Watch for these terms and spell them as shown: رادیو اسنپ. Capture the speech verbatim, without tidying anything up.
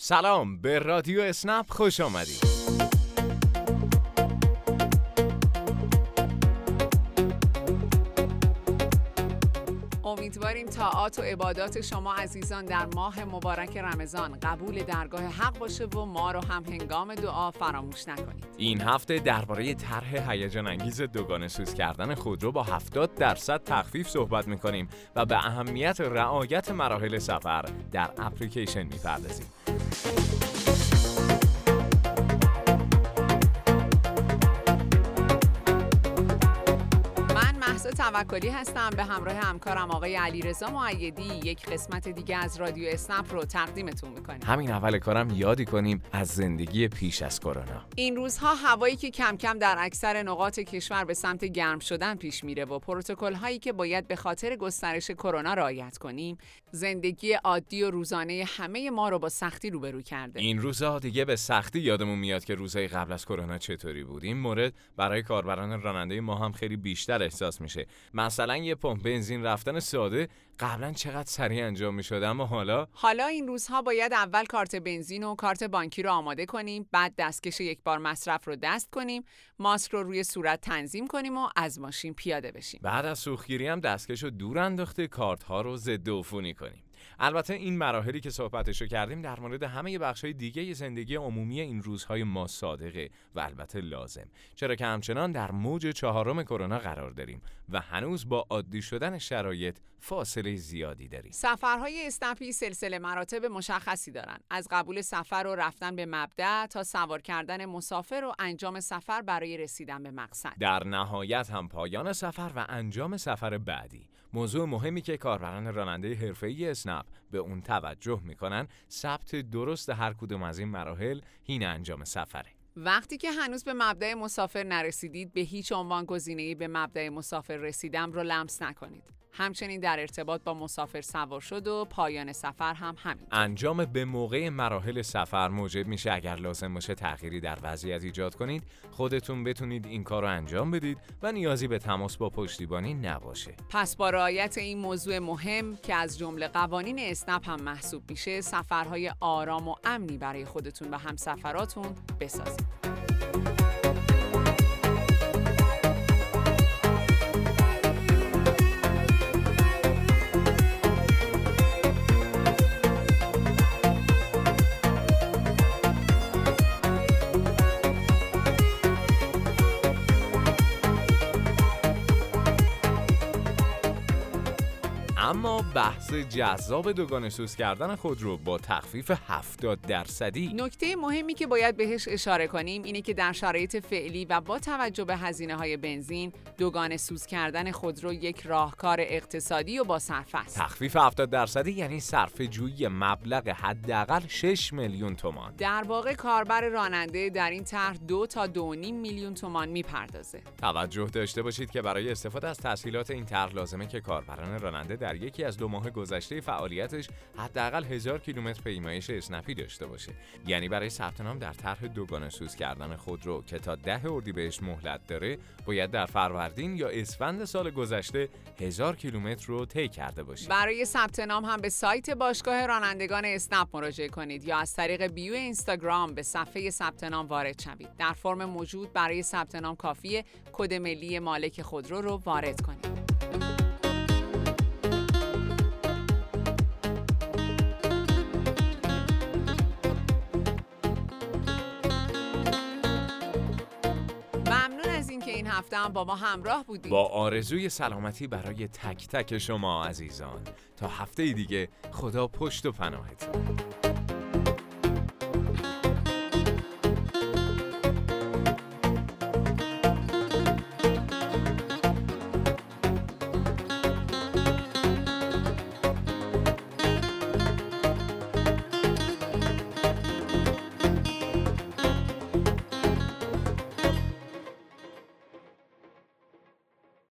سلام، به رادیو اسنپ خوش آمدید. امیدواریم طاعات و عبادات شما عزیزان در ماه مبارک رمضان قبول درگاه حق باشه و ما رو هم هنگام دعا فراموش نکنید. این هفته درباره طرح هیجان انگیز دوگانه سوز کردن خودرو با هفتاد درصد تخفیف صحبت می‌کنیم و به اهمیت رعایت مراحل سفر در اپلیکیشن می‌پردازیم. توکلی هستم، به همراه همکارم آقای علیرضا معیدی یک قسمت دیگه از رادیو اسنپ رو تقدیمتون میکنیم. همین اول کارم یادی کنیم از زندگی پیش از کرونا. این روزها هوایی که کم کم در اکثر نقاط کشور به سمت گرم شدن پیش میره و پروتکل هایی که باید به خاطر گسترش کرونا رعایت کنیم، زندگی عادی و روزانه همه ما رو با سختی روبرو کرده. این روزها دیگه به سختی یادمون میاد که روزهای قبل از کرونا چطوری بود. این مورد برای کاربران راننده ما هم خیلی بیشتر احساس میشه. مثلا یه پمپ بنزین رفتن ساده قبلا چقدر سریع انجام می‌شد، اما حالا حالا این روزها باید اول کارت بنزین و کارت بانکی رو آماده کنیم، بعد دستکش یک بار مصرف رو دست کنیم، ماسک رو روی صورت تنظیم کنیم و از ماشین پیاده بشیم. بعد از سوختگیری هم دستکش رو دور انداخته کارت‌ها رو ضد عفونی کنیم. البته این مراحلی که صحبتشو کردیم در مورد همه بخش‌های دیگه زندگی عمومی این روزهای ما صادقه و البته لازم، چرا که همچنان در موج چهارم کرونا قرار داریم و هنوز با عادی شدن شرایط فاصله زیادی داریم. سفرهای اسنپی سلسله مراتب مشخصی دارن، از قبول سفر و رفتن به مبدأ تا سوار کردن مسافر و انجام سفر برای رسیدن به مقصد. در نهایت هم پایان سفر و انجام سفر بعدی. موضوع مهمی که کاربران راننده حرفه‌ای اسنپ به اون توجه میکنن ثبت درست هر کدوم از این مراحل هین انجام سفره. وقتی که هنوز به مبدأ مسافر نرسیدید، به هیچ عنوان گزینه‌ای به مبدأ مسافر رسیدن رو لمس نکنید. همچنین در ارتباط با مسافر سوار شد و پایان سفر هم همین. انجام به موقع مراحل سفر موجب میشه اگر لازم باشه تغییری در وضعیت ایجاد کنید، خودتون بتونید این کار رو انجام بدید و نیازی به تماس با پشتیبانی نباشه. پس با رعایت این موضوع مهم که از جمله قوانین اسنپ هم محسوب میشه، سفرهای آرام و امنی برای خودتون و همسفراتون بسازید. اما بحث جذاب دوگانه سوز کردن خودرو با تخفیف هفتاد درصدی. نکته مهمی که باید بهش اشاره کنیم اینه که در شرایط فعلی و با توجه به هزینه‌های بنزین، دوگانه سوز کردن خودرو یک راهکار اقتصادی و با صرفه است. تخفیف هفتاد درصدی یعنی صرفه‌جویی مبلغ حداقل شش میلیون تومان. در واقع کاربر راننده در این طرح دو تا دو و نیم میلیون تومان میپردازه. توجه داشته باشید که برای استفاده از تسهیلات این طرح لازمه که کاربران راننده در یکی از دو ماه گذشته فعالیتش حداقل هزار کیلومتر پیمایش اسنپی داشته باشه. یعنی برای ثبت نام در طرح دوگانه سوز کردن خودرو که تا ده اردیبهشت مهلت داره، باید در فروردین یا اسفند سال گذشته هزار کیلومتر رو طی کرده باشید. برای ثبت نام هم به سایت باشگاه رانندگان اسنپ مراجعه کنید یا از طریق بیو اینستاگرام به صفحه ثبت نام وارد شوید. در فرم موجود برای ثبت نام کافیه کد ملی مالک خودرو رو وارد کنید. هفته هم با ما همراه بودید. با آرزوی سلامتی برای تک تک شما عزیزان. تا هفته دیگه، خدا پشت و پناهتون.